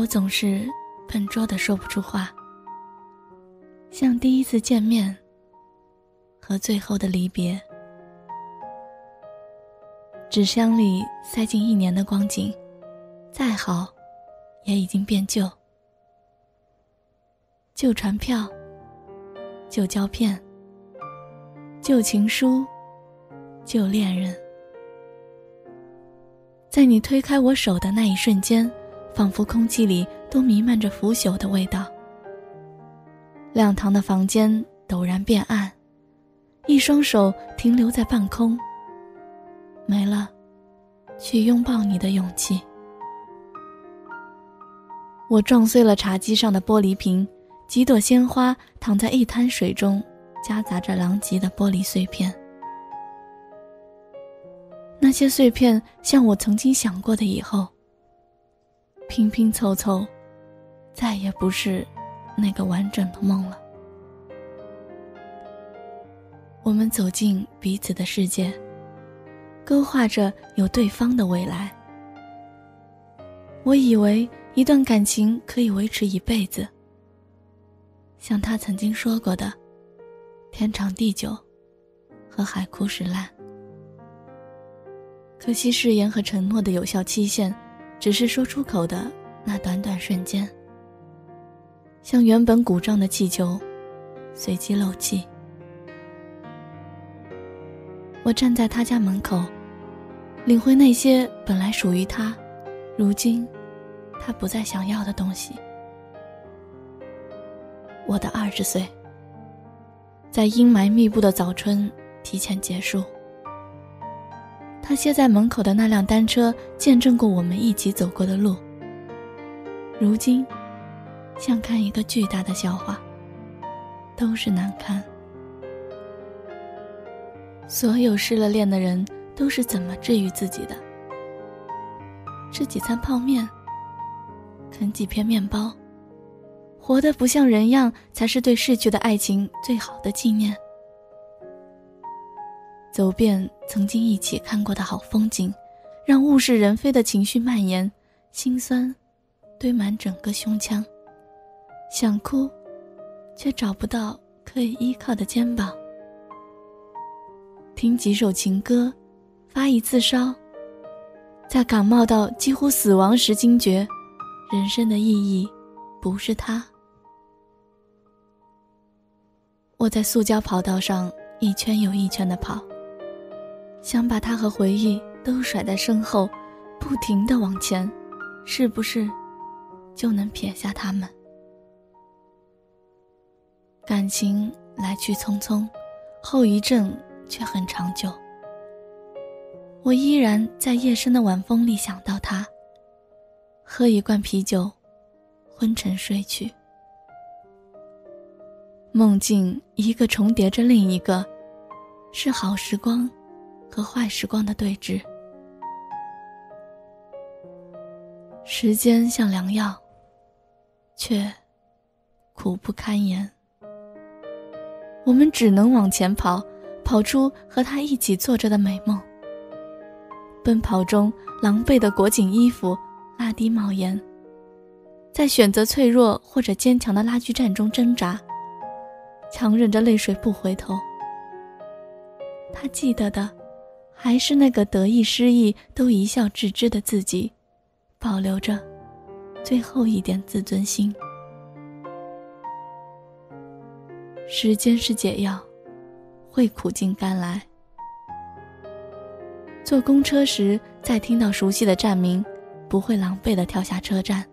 我总是笨拙地说不出话，像第一次见面和最后的离别。纸箱里塞进一年的光景，再好也已经变旧，旧船票，旧胶片，旧情书，旧恋人。在你推开我手的那一瞬间，仿佛空气里都弥漫着腐朽的味道。亮堂的房间陡然变暗，一双手停留在半空，没了去拥抱你的勇气。我撞碎了茶几上的玻璃瓶，几朵鲜花躺在一滩水中，夹杂着狼藉的玻璃碎片。那些碎片像我曾经想过的以后，拼拼凑凑，再也不是那个完整的梦了。我们走进彼此的世界，勾画着有对方的未来。我以为一段感情可以维持一辈子，像他曾经说过的，天长地久和海枯石烂。可惜誓言和承诺的有效期限，只是说出口的那短短瞬间，像原本鼓胀的气球随机漏气。我站在他家门口，领会那些本来属于他，如今他不再想要的东西。我的20岁，在阴霾密布的早春提前结束。他歇在门口的那辆单车，见证过我们一起走过的路，如今像看一个巨大的笑话，都是难堪。所有失了恋的人都是怎么治愈自己的？吃几餐泡面，啃几片面包，活得不像人样，才是对逝去的爱情最好的纪念。走遍曾经一起看过的好风景，让物是人非的情绪蔓延，心酸堆满整个胸腔，想哭却找不到可以依靠的肩膀。听几首情歌，发一次烧，在感冒到几乎死亡时惊觉，人生的意义不是他。我在塑胶跑道上一圈又一圈地跑，想把他和回忆都甩在身后，不停地往前，是不是就能撇下他们？感情来去匆匆，后遗症却很长久。我依然在夜深的晚风里想到他，喝一罐啤酒，昏沉睡去。梦境一个重叠着另一个，是好时光和坏时光的对峙。时间像良药，却苦不堪言。我们只能往前跑，跑出和他一起做着的美梦。奔跑中，狼狈的裹紧衣服，拉低帽檐，在选择脆弱或者坚强的拉锯战中挣扎，强忍着泪水不回头。他记得的还是那个得意失意都一笑置之的自己，保留着最后一点自尊心。时间是解药，会苦尽甘来。坐公车时，再听到熟悉的站名，不会狼狈地跳下车站，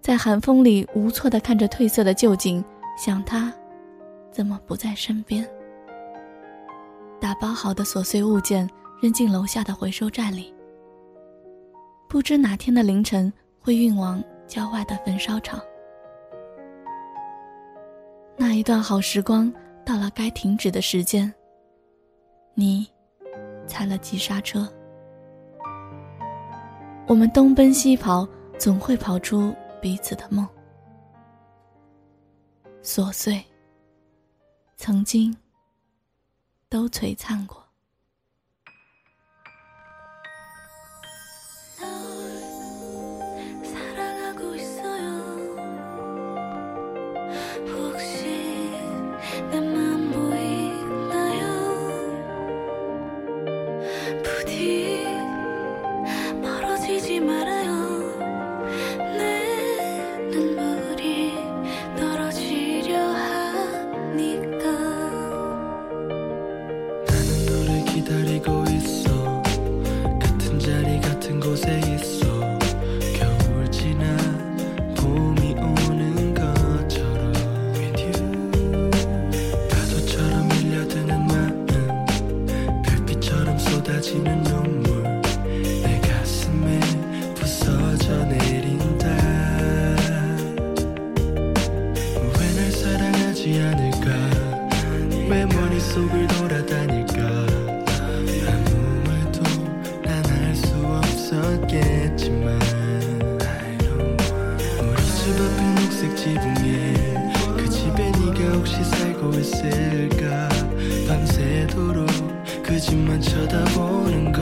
在寒风里无措地看着褪色的旧景，想他怎么不在身边。打包好的琐碎物件扔进楼下的回收站里，不知哪天的凌晨会运往郊外的焚烧厂。那一段好时光到了该停止的时间，你踩了急刹车。我们东奔西跑，总会跑出彼此的梦。琐碎，曾经都璀璨过。慢车它不能够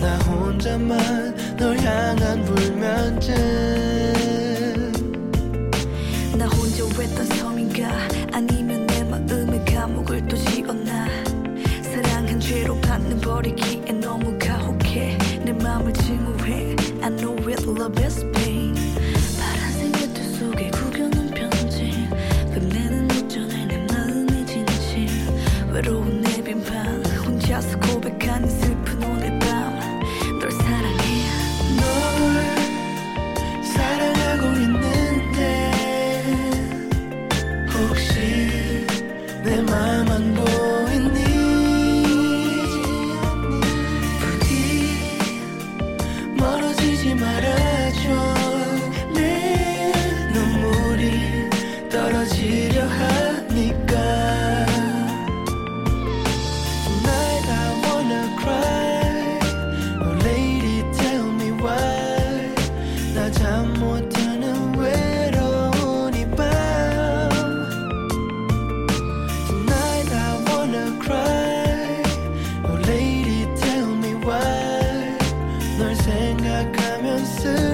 나 혼자 외딴 섬인가 아니면 내 마음의 감옥을 또 지었나 사랑한 죄로 받는 버리기에 너무 가혹해 내 마음을 증오해 I know it love is pain 파란색 외투 속에 구겨놓은 편지 왜 내는 어쩌네 내 마음의 진실 외로운 내 빈방 혼자서 고백하는 슬픈 오늘 밤널 사랑해 널 사랑하고 있는데 혹시 내 맘만 보이니 부디 멀어지지 말아줘 내 눈물이 떨어지려 하니까 Tonight I wanna cry Oh lady tell me why 나 잠 못하는 왜 I